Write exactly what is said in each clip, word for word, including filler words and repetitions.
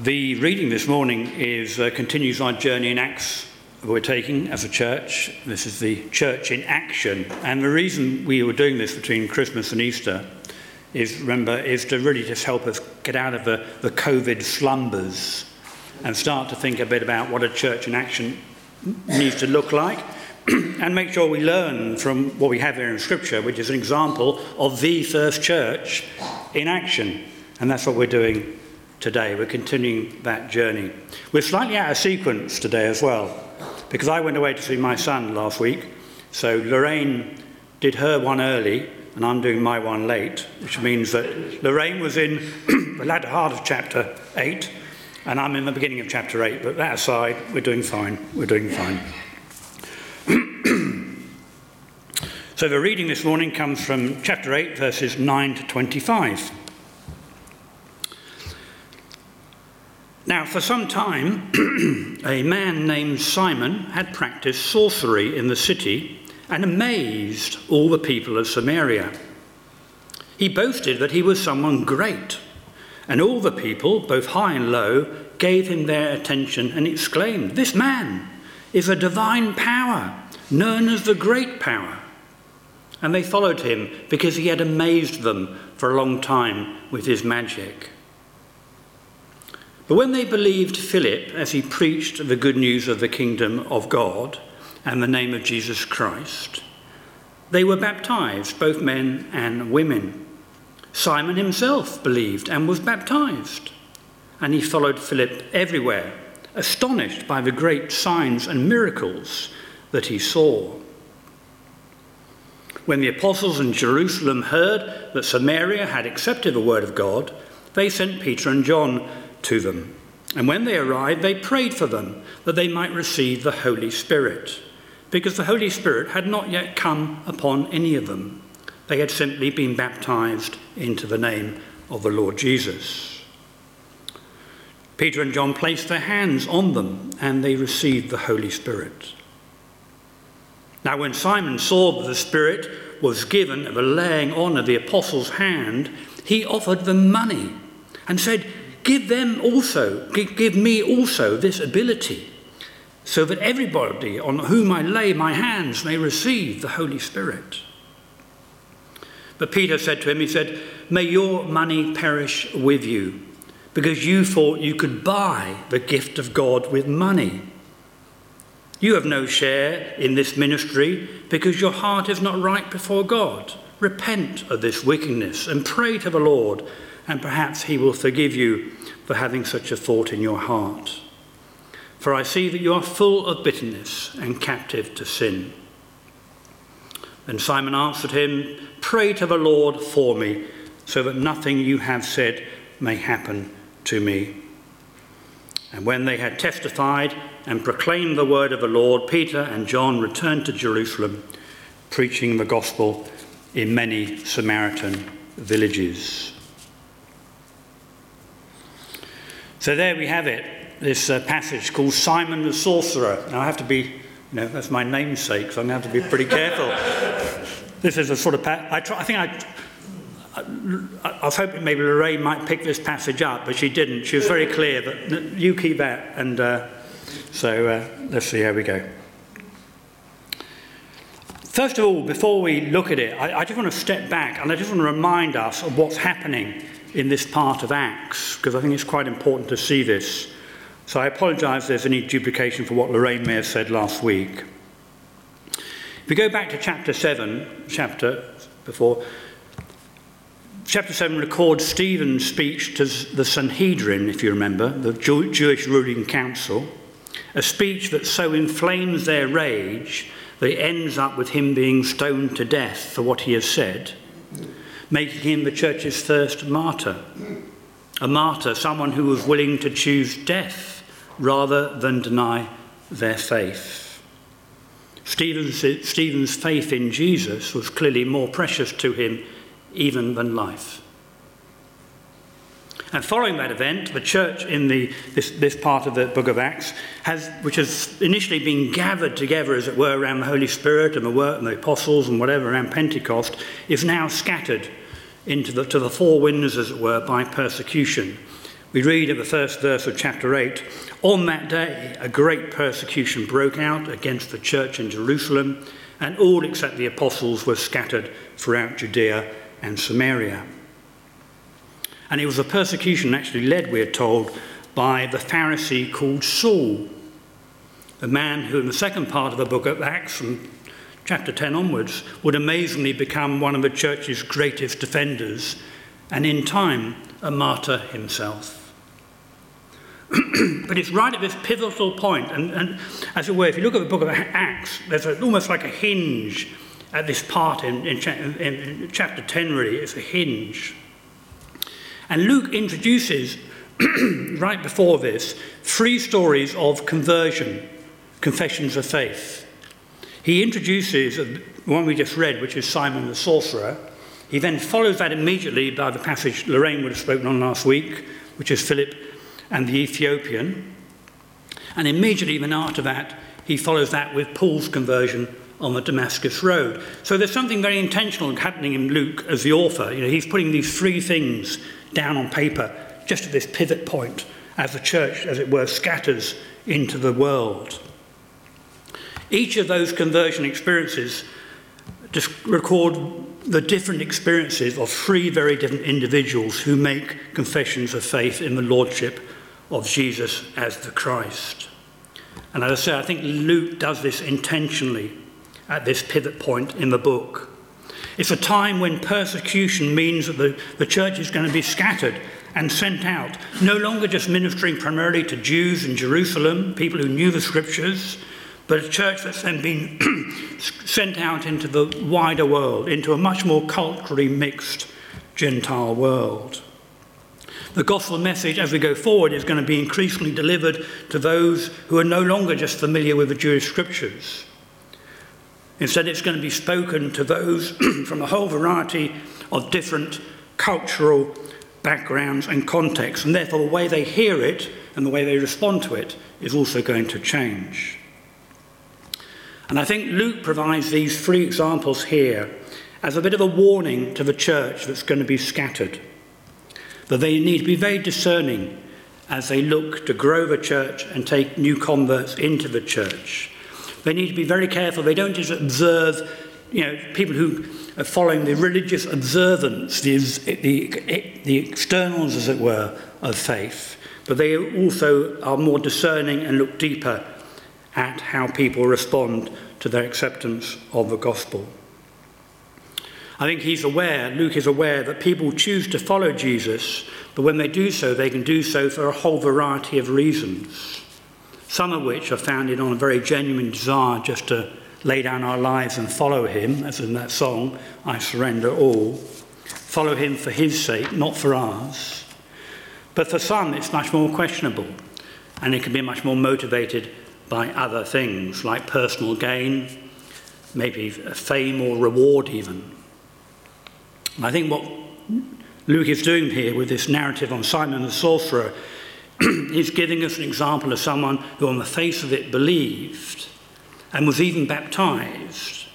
The reading this morning is uh, continues our journey in Acts we're taking as a church. This is the church in action. And the reason we were doing this between Christmas and Easter is, remember, is to really just help us get out of the, the COVID slumbers and start to think a bit about what a church in action needs to look like and make sure we learn from what we have here in Scripture, which is an example of the first church in action. And that's what we're doing today. We're continuing that journey. We're slightly out of sequence today as well, because I went away to see my son last week. So Lorraine did her one early, and I'm doing my one late, which means that Lorraine was in the latter half of chapter eight, and I'm in the beginning of chapter eight. But that aside, we're doing fine. We're doing fine. So the reading this morning comes from chapter eight, verses nine to twenty-five. Now, for some time, a man named Simon had practiced sorcery in the city and amazed all the people of Samaria. He boasted that he was someone great, and all the people, both high and low, gave him their attention and exclaimed, "This man is a divine power, known as the Great Power." And they followed him because he had amazed them for a long time with his magic. But when they believed Philip as he preached the good news of the kingdom of God and the name of Jesus Christ, they were baptized, both men and women. Simon himself believed and was baptized, and he followed Philip everywhere, astonished by the great signs and miracles that he saw. When the apostles in Jerusalem heard that Samaria had accepted the word of God, they sent Peter and John to them. And when they arrived, they prayed for them that they might receive the Holy Spirit, because the Holy Spirit had not yet come upon any of them. They had simply been baptized into the name of the Lord Jesus. Peter and John placed their hands on them, and they received the Holy Spirit. Now, when Simon saw that the Spirit was given at the laying on of the apostles' hand, he offered them money and said, "Give them also, give me also this ability, so that everybody on whom I lay my hands may receive the Holy Spirit." But Peter said to him, he said, "May your money perish with you, because you thought you could buy the gift of God with money. You have no share in this ministry, because your heart is not right before God. Repent of this wickedness and pray to the Lord, and perhaps he will forgive you for having such a thought in your heart. For I see that you are full of bitterness and captive to sin." Then Simon answered him, "Pray to the Lord for me, so that nothing you have said may happen to me." And when they had testified and proclaimed the word of the Lord, Peter and John returned to Jerusalem, preaching the gospel in many Samaritan villages. So there we have it, this uh, passage called Simon the Sorcerer. Now I have to be, you know, that's my namesake, so I'm going to have to be pretty careful. This is a sort of, pa- I, try, I think I, I, I was hoping maybe Lorraine might pick this passage up, but she didn't. She was very clear that you keep that, and uh, so uh, let's see how we go. First of all, before we look at it, I, I just want to step back and I just want to remind us of what's happening in this part of Acts, because I think it's quite important to see this. So I apologise if there's any duplication for what Lorraine may have said last week. If we go back to chapter seven, chapter before, chapter seven records Stephen's speech to the Sanhedrin, if you remember, the Jew- Jewish ruling council, a speech that so inflames their rage that it ends up with him being stoned to death for what he has said, making him the church's first martyr. A martyr, someone who was willing to choose death rather than deny their faith. Stephen's, Stephen's faith in Jesus was clearly more precious to him even than life. And following that event, the church in the, this, this part of the book of Acts, has, which has initially been gathered together, as it were, around the Holy Spirit and the work and the apostles and whatever around Pentecost, is now scattered into the, to the four winds, as it were, by persecution, We read at the first verse of chapter eight, "On that day a great persecution broke out against the church in Jerusalem, and all except the apostles were scattered throughout Judea and Samaria." And it was a persecution actually led, we are told, by the Pharisee called Saul, a man who in the second part of the book of Acts, from chapter ten onwards, would amazingly become one of the church's greatest defenders, and in time, a martyr himself. But it's right at this pivotal point, and, and as it were, if you look at the book of Acts, there's a, almost like a hinge at this part in, in, cha- in, in chapter ten, really. It's a hinge. And Luke introduces, right before this, three stories of conversion, confessions of faith. He introduces one we just read, which is Simon the sorcerer. He then follows that immediately by the passage Lorraine would have spoken on last week, which is Philip and the Ethiopian. And immediately even after that, he follows that with Paul's conversion on the Damascus Road. So there's something very intentional happening in Luke as the author. You know, he's putting these three things down on paper just at this pivot point as the church, as it were, scatters into the world. Each of those conversion experiences just record the different experiences of three very different individuals who make confessions of faith in the Lordship of Jesus as the Christ. And as I say, I think Luke does this intentionally at this pivot point in the book. It's a time when persecution means that the, the church is going to be scattered and sent out, no longer just ministering primarily to Jews in Jerusalem, people who knew the scriptures, but a church that's then been sent out into the wider world, into a much more culturally mixed Gentile world. The gospel message, as we go forward, is going to be increasingly delivered to those who are no longer just familiar with the Jewish scriptures. Instead, it's going to be spoken to those from a whole variety of different cultural backgrounds and contexts, and therefore the way they hear it and the way they respond to it is also going to change. And I think Luke provides these three examples here as a bit of a warning to the church that's going to be scattered, that they need to be very discerning as they look to grow the church and take new converts into the church. They need to be very careful. They don't just observe, you know, people who are following the religious observance, the, the, the externals, as it were, of faith, but they also are more discerning and look deeper at how people respond to their acceptance of the gospel. I think he's aware, Luke is aware, that people choose to follow Jesus, but when they do so, they can do so for a whole variety of reasons, some of which are founded on a very genuine desire just to lay down our lives and follow him, as in that song, "I Surrender All." Follow him for his sake, not for ours. But for some, it's much more questionable, and it can be much more motivated by other things like personal gain, maybe fame or reward even. And I think what Luke is doing here with this narrative on Simon the sorcerer is giving us an example of someone who on the face of it believed and was even baptized.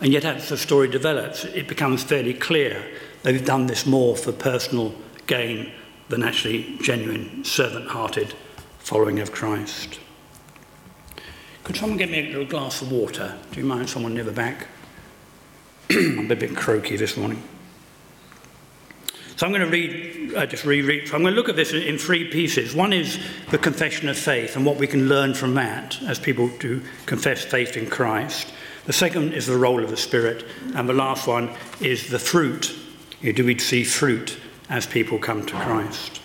And yet as the story develops, it becomes fairly clear they've done this more for personal gain than actually genuine servant-hearted following of Christ. Could someone get me a little glass of water? Do you mind, someone near the back? I'm a bit croaky this morning. So I'm going to read, uh, just reread. So I'm going to look at this in, in three pieces. One is the confession of faith and what we can learn from that as people do confess faith in Christ. The second is the role of the Spirit. And the last one is the fruit. You know, do we see fruit as people come to Christ?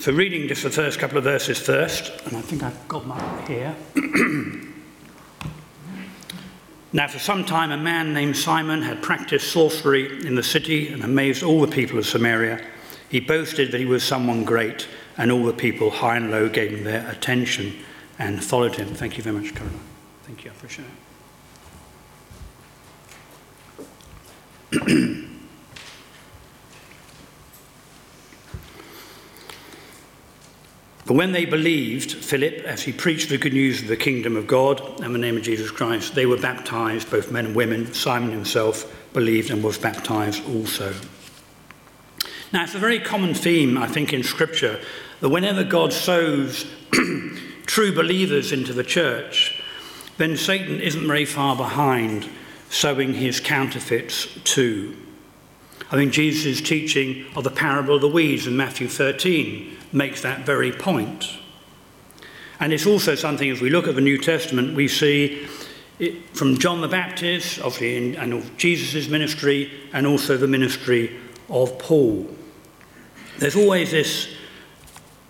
So reading just the first couple of verses first, and I think I've got mine here. "Now for some time a man named Simon had practiced sorcery in the city and amazed all the people of Samaria. He boasted that he was someone great, and all the people, high and low, gave him their attention and followed him." Thank you very much, Caroline. Thank you, I appreciate it. "But when they believed Philip, as he preached the good news of the kingdom of God and the name of Jesus Christ, they were baptized, both men and women. Simon himself believed and was baptized also." Now, it's a very common theme, I think, in Scripture, that whenever God sows true believers into the church, then Satan isn't very far behind sowing his counterfeits too. I think Jesus' teaching of the parable of the weeds in Matthew thirteen makes that very point. And it's also something, as we look at the New Testament, we see it from John the Baptist, obviously, in, and of Jesus' ministry, and also the ministry of Paul. There's always this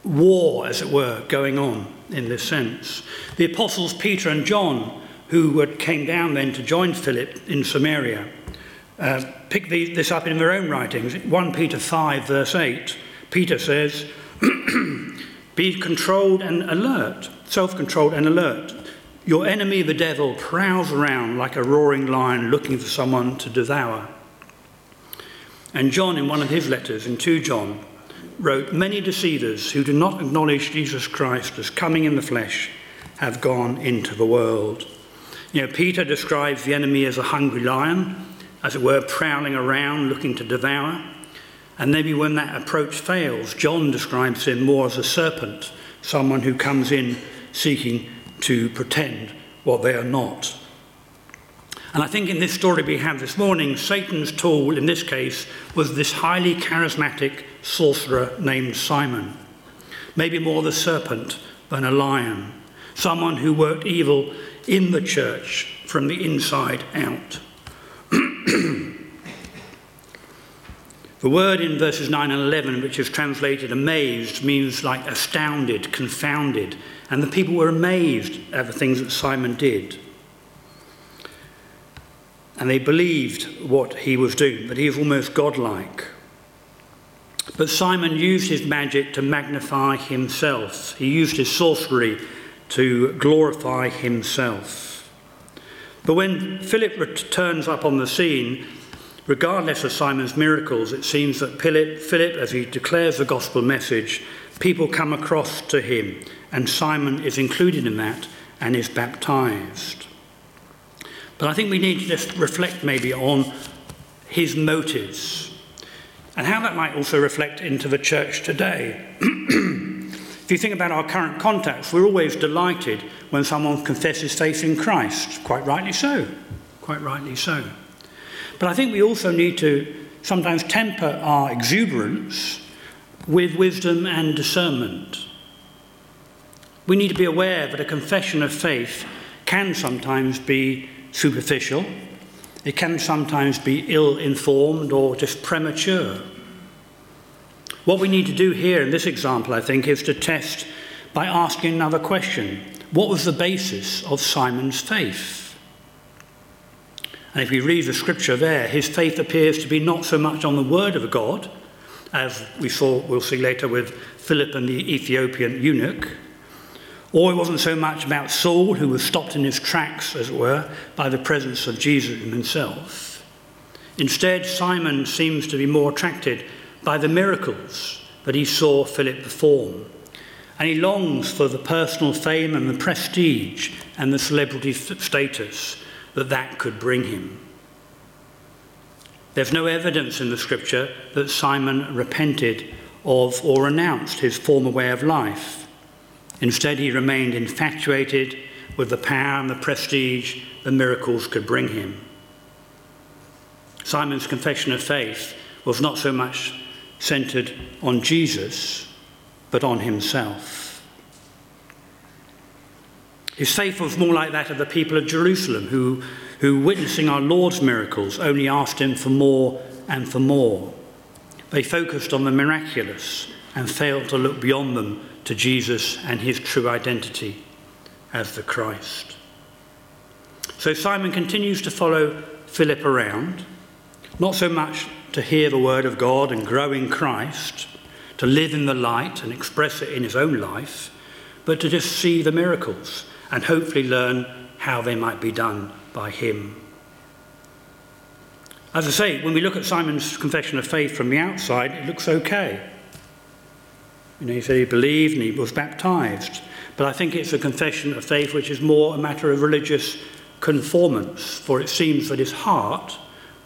war, as it were, going on in this sense. The apostles Peter and John, who came down then to join Philip in Samaria, uh, pick the, this up in their own writings. First Peter five, verse eight, Peter says, "Be controlled and alert, self-controlled and alert. Your enemy, the devil, prowls around like a roaring lion looking for someone to devour." And John, in one of his letters, in Second John, wrote, "Many deceivers who do not acknowledge Jesus Christ as coming in the flesh have gone into the world." You know, Peter describes the enemy as a hungry lion, as it were, prowling around looking to devour. And maybe when that approach fails, John describes him more as a serpent, someone who comes in seeking to pretend what they are not. And I think in this story we have this morning, Satan's tool in this case was this highly charismatic sorcerer named Simon. Maybe more the serpent than a lion. Someone who worked evil in the church from the inside out. The word in verses nine and eleven, which is translated amazed, means like astounded, confounded. And the people were amazed at the things that Simon did. And they believed what he was doing, but he was almost godlike. But Simon used his magic to magnify himself. He used his sorcery to glorify himself. But when Philip returns up on the scene, regardless of Simon's miracles, it seems that Philip, Philip, as he declares the gospel message, people come across to him, and Simon is included in that and is baptized. But I think we need to just reflect maybe on his motives and how that might also reflect into the church today. If you think about our current contacts, we're always delighted when someone confesses faith in Christ. Quite rightly so. Quite rightly so. But I think we also need to sometimes temper our exuberance with wisdom and discernment. We need to be aware that a confession of faith can sometimes be superficial. It can sometimes be ill-informed or just premature. What we need to do here in this example, I think, is to test by asking another question. What was the basis of Simon's faith? And if we read the scripture there, his faith appears to be not so much on the word of God, as we saw, we'll see later with Philip and the Ethiopian eunuch, or it wasn't so much about Saul, who was stopped in his tracks, as it were, by the presence of Jesus himself. Instead, Simon seems to be more attracted by the miracles that he saw Philip perform, and he longs for the personal fame and the prestige and the celebrity status that that could bring him. There's no evidence in the scripture that Simon repented of or renounced his former way of life. Instead, he remained infatuated with the power and the prestige the miracles could bring him. Simon's confession of faith was not so much centered on Jesus, but on himself. His faith was more like that of the people of Jerusalem, who, who, witnessing our Lord's miracles, only asked him for more and for more. They focused on the miraculous and failed to look beyond them to Jesus and his true identity as the Christ. So Simon continues to follow Philip around, not so much to hear the word of God and grow in Christ, to live in the light and express it in his own life, but to just see the miracles and hopefully learn how they might be done by him. As I say, when we look at Simon's confession of faith from the outside, it looks okay. You know, he said he believed and he was baptized. But I think it's a confession of faith which is more a matter of religious conformance, for it seems that his heart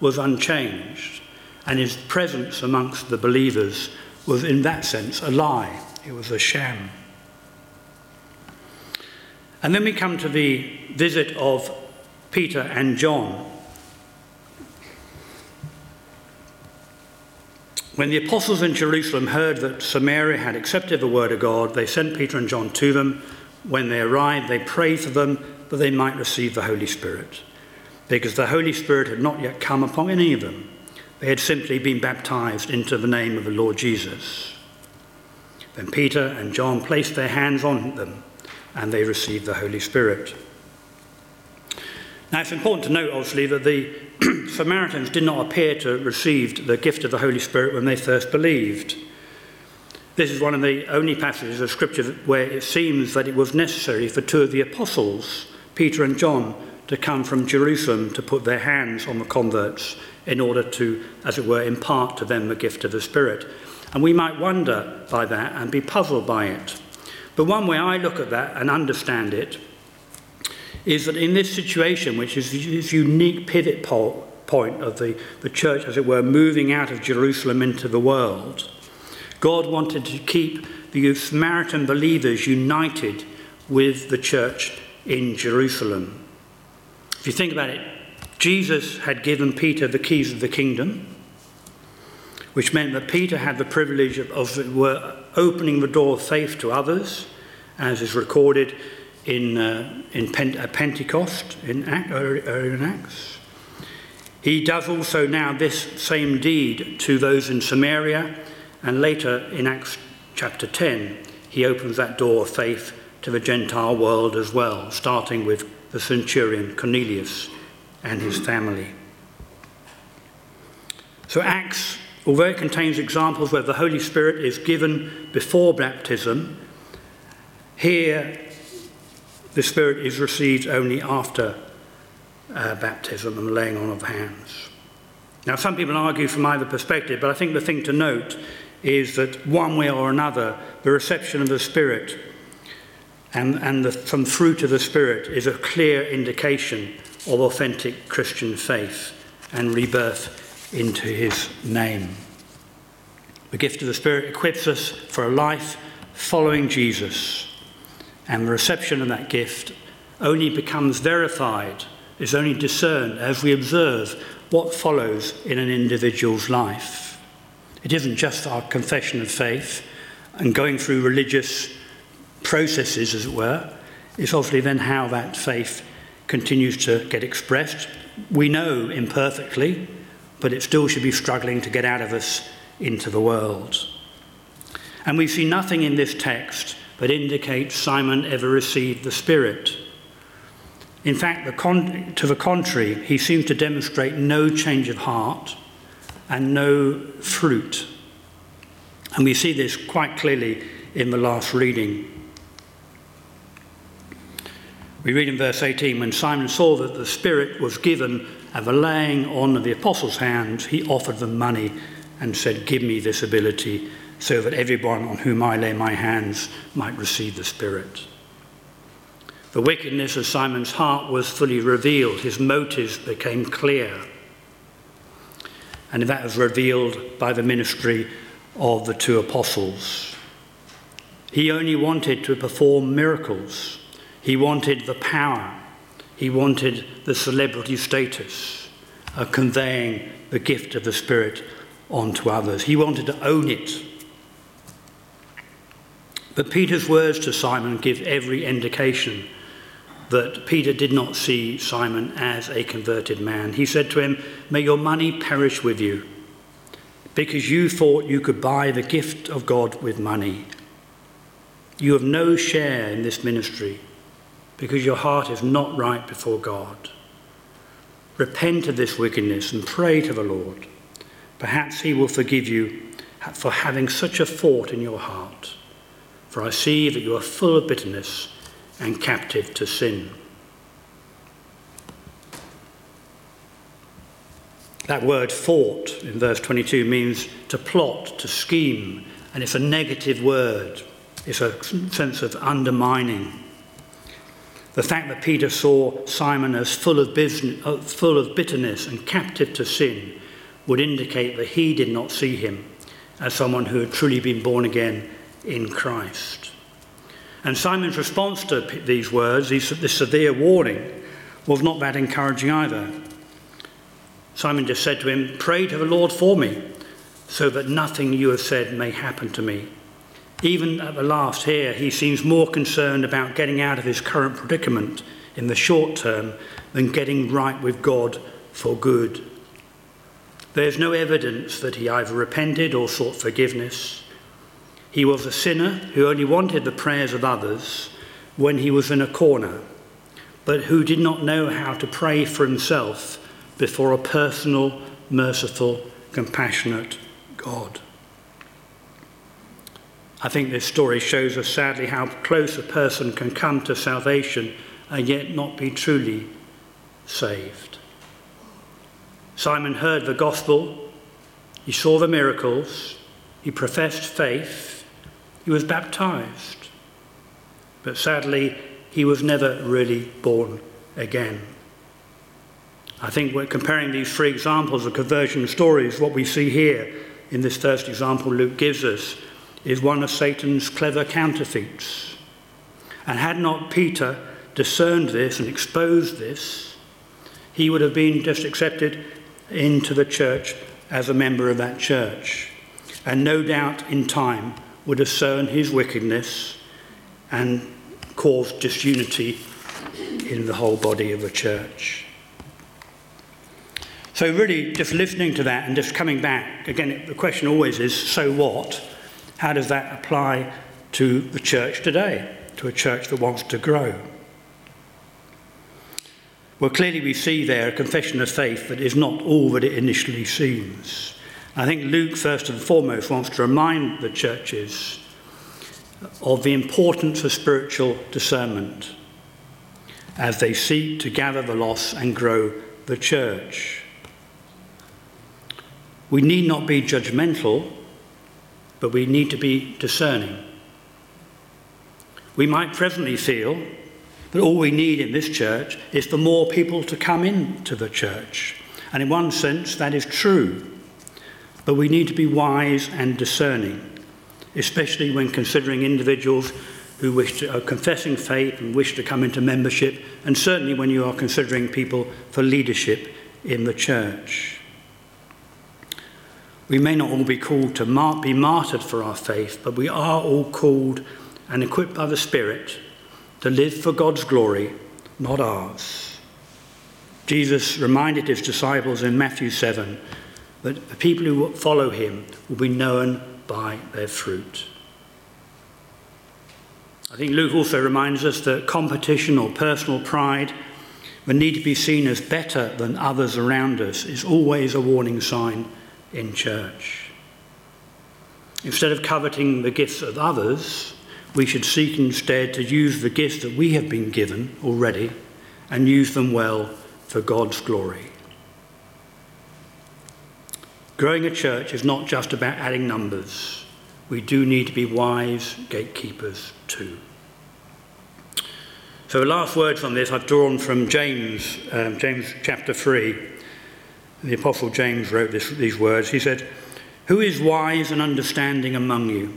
was unchanged and his presence amongst the believers was in that sense a lie. It was a sham. And then we come to the visit of Peter and John. When the apostles in Jerusalem heard that Samaria had accepted the word of God, they sent Peter and John to them. When they arrived, they prayed for them that they might receive the Holy Spirit, because the Holy Spirit had not yet come upon any of them. They had simply been baptized into the name of the Lord Jesus. Then Peter and John placed their hands on them, and they received the Holy Spirit. Now, it's important to note, obviously, that the Samaritans did not appear to have received the gift of the Holy Spirit when they first believed. This is one of the only passages of Scripture where it seems that it was necessary for two of the apostles, Peter and John, to come from Jerusalem to put their hands on the converts in order to, as it were, impart to them the gift of the Spirit. And we might wonder by that and be puzzled by it. But one way I look at that and understand it is that in this situation, which is this unique pivot point of the, the church, as it were, moving out of Jerusalem into the world, God wanted to keep the Samaritan believers united with the church in Jerusalem. If you think about it, Jesus had given Peter the keys of the kingdom, which meant that Peter had the privilege of, of it were, opening the door of faith to others, as is recorded in uh, in Pente- uh, Pentecost in, Act, or, or in Acts. He does also now this same deed to those in Samaria, and later in Acts chapter ten, he opens that door of faith to the Gentile world as well, starting with the centurion Cornelius and his family. So Acts, although it contains examples where the Holy Spirit is given before baptism, here the Spirit is received only after uh, baptism and the laying on of hands. Now, some people argue from either perspective, but I think the thing to note is that one way or another, the reception of the Spirit and, and the, some fruit of the Spirit is a clear indication of authentic Christian faith and rebirth into his name. The gift of the Spirit equips us for a life following Jesus, and the reception of that gift only becomes verified, is only discerned as we observe what follows in an individual's life. It isn't just our confession of faith and going through religious processes, as it were. It's obviously then how that faith continues to get expressed. We know imperfectly, but it still should be struggling to get out of us into the world. And we see nothing in this text but indicates Simon ever received the Spirit. In fact, the con- to the contrary, he seems to demonstrate no change of heart and no fruit. And we see this quite clearly in the last reading. We read in verse eighteen, when Simon saw that the Spirit was given at the laying on of the apostles' hands, he offered them money and said, "Give me this ability, so that everyone on whom I lay my hands might receive the Spirit." The wickedness of Simon's heart was fully revealed. His motives became clear. And that was revealed by the ministry of the two apostles. He only wanted to perform miracles. He wanted the power. He wanted the celebrity status of conveying the gift of the Spirit onto others. He wanted to own it. But Peter's words to Simon give every indication that Peter did not see Simon as a converted man. He said to him, "May your money perish with you, because you thought you could buy the gift of God with money. You have no share in this ministry, because your heart is not right before God. Repent of this wickedness and pray to the Lord. Perhaps he will forgive you for having such a thought in your heart. For I see that you are full of bitterness and captive to sin." That word "thought" in verse twenty-two means to plot, to scheme, and it's a negative word. It's a sense of undermining. The fact that Peter saw Simon as full of, business, full of bitterness and captive to sin would indicate that he did not see him as someone who had truly been born again in Christ. And Simon's response to these words, this severe warning, was not that encouraging either. Simon just said to him, "Pray to the Lord for me, so that nothing you have said may happen to me." Even at the last here, he seems more concerned about getting out of his current predicament in the short term than getting right with God for good. There's no evidence that he either repented or sought forgiveness. He was a sinner who only wanted the prayers of others when he was in a corner, but who did not know how to pray for himself before a personal, merciful, compassionate God. I think this story shows us sadly how close a person can come to salvation and yet not be truly saved. Simon heard the gospel, he saw the miracles, he professed faith, he was baptized, but sadly he was never really born again. I think we're comparing these three examples of conversion stories. What we see here in this first example Luke gives us is one of Satan's clever counterfeits. And had not Peter discerned this and exposed this, he would have been just accepted into the church as a member of that church. And no doubt in time would have sown his wickedness and caused disunity in the whole body of the church. So really, just listening to that and just coming back, again, the question always is, so what? How does that apply to the church today, to a church that wants to grow? Well, clearly we see there a confession of faith that is not all that it initially seems. I think Luke, first and foremost, wants to remind the churches of the importance of spiritual discernment as they seek to gather the lost and grow the church. We need not be judgmental, but we need to be discerning. We might presently feel that all we need in this church is for more people to come into the church. And in one sense, that is true. But we need to be wise and discerning, especially when considering individuals who wish to, are confessing faith and wish to come into membership, and certainly when you are considering people for leadership in the church. We may not all be called to mar- be martyred for our faith, but we are all called and equipped by the Spirit to live for God's glory, not ours. Jesus reminded his disciples in Matthew seven that the people who follow him will be known by their fruit. I think Luke also reminds us that competition or personal pride, the need to be seen as better than others around us, is always a warning sign in church. Instead of coveting the gifts of others, we should seek instead to use the gifts that we have been given already and use them well for God's glory. Growing a church is not just about adding numbers. We do need to be wise gatekeepers too. So the last words on this I've drawn from James, um, James chapter three. The Apostle James wrote this, these words. He said, "Who is wise and understanding among you?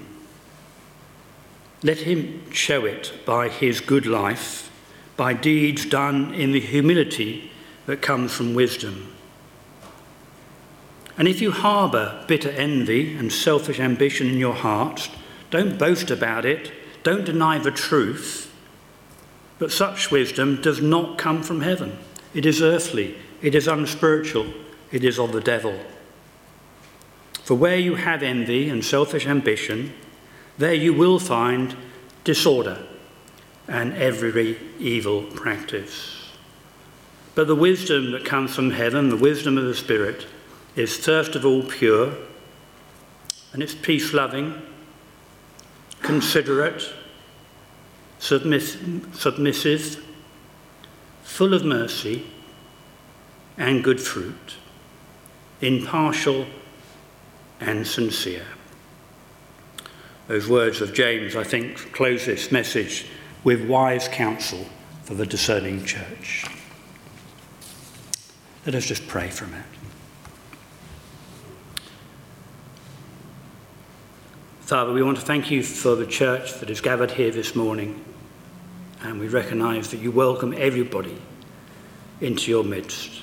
Let him show it by his good life, by deeds done in the humility that comes from wisdom. And if you harbour bitter envy and selfish ambition in your hearts, don't boast about it, don't deny the truth. But such wisdom does not come from heaven. It is earthly, it is unspiritual. It is of the devil. For where you have envy and selfish ambition, there you will find disorder and every evil practice. But the wisdom that comes from heaven, the wisdom of the Spirit, is first of all pure, and it's peace-loving, considerate, submiss- submissive, full of mercy and good fruit, impartial and sincere." Those words of James, I think, close this message with wise counsel for the discerning church. Let us just pray for a minute. Father, we want to thank you for the church that is gathered here this morning, and we recognise that you welcome everybody into your midst.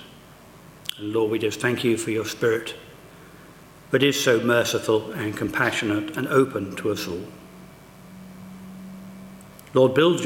And Lord, we just thank you for your Spirit that is so merciful and compassionate and open to us all. Lord, build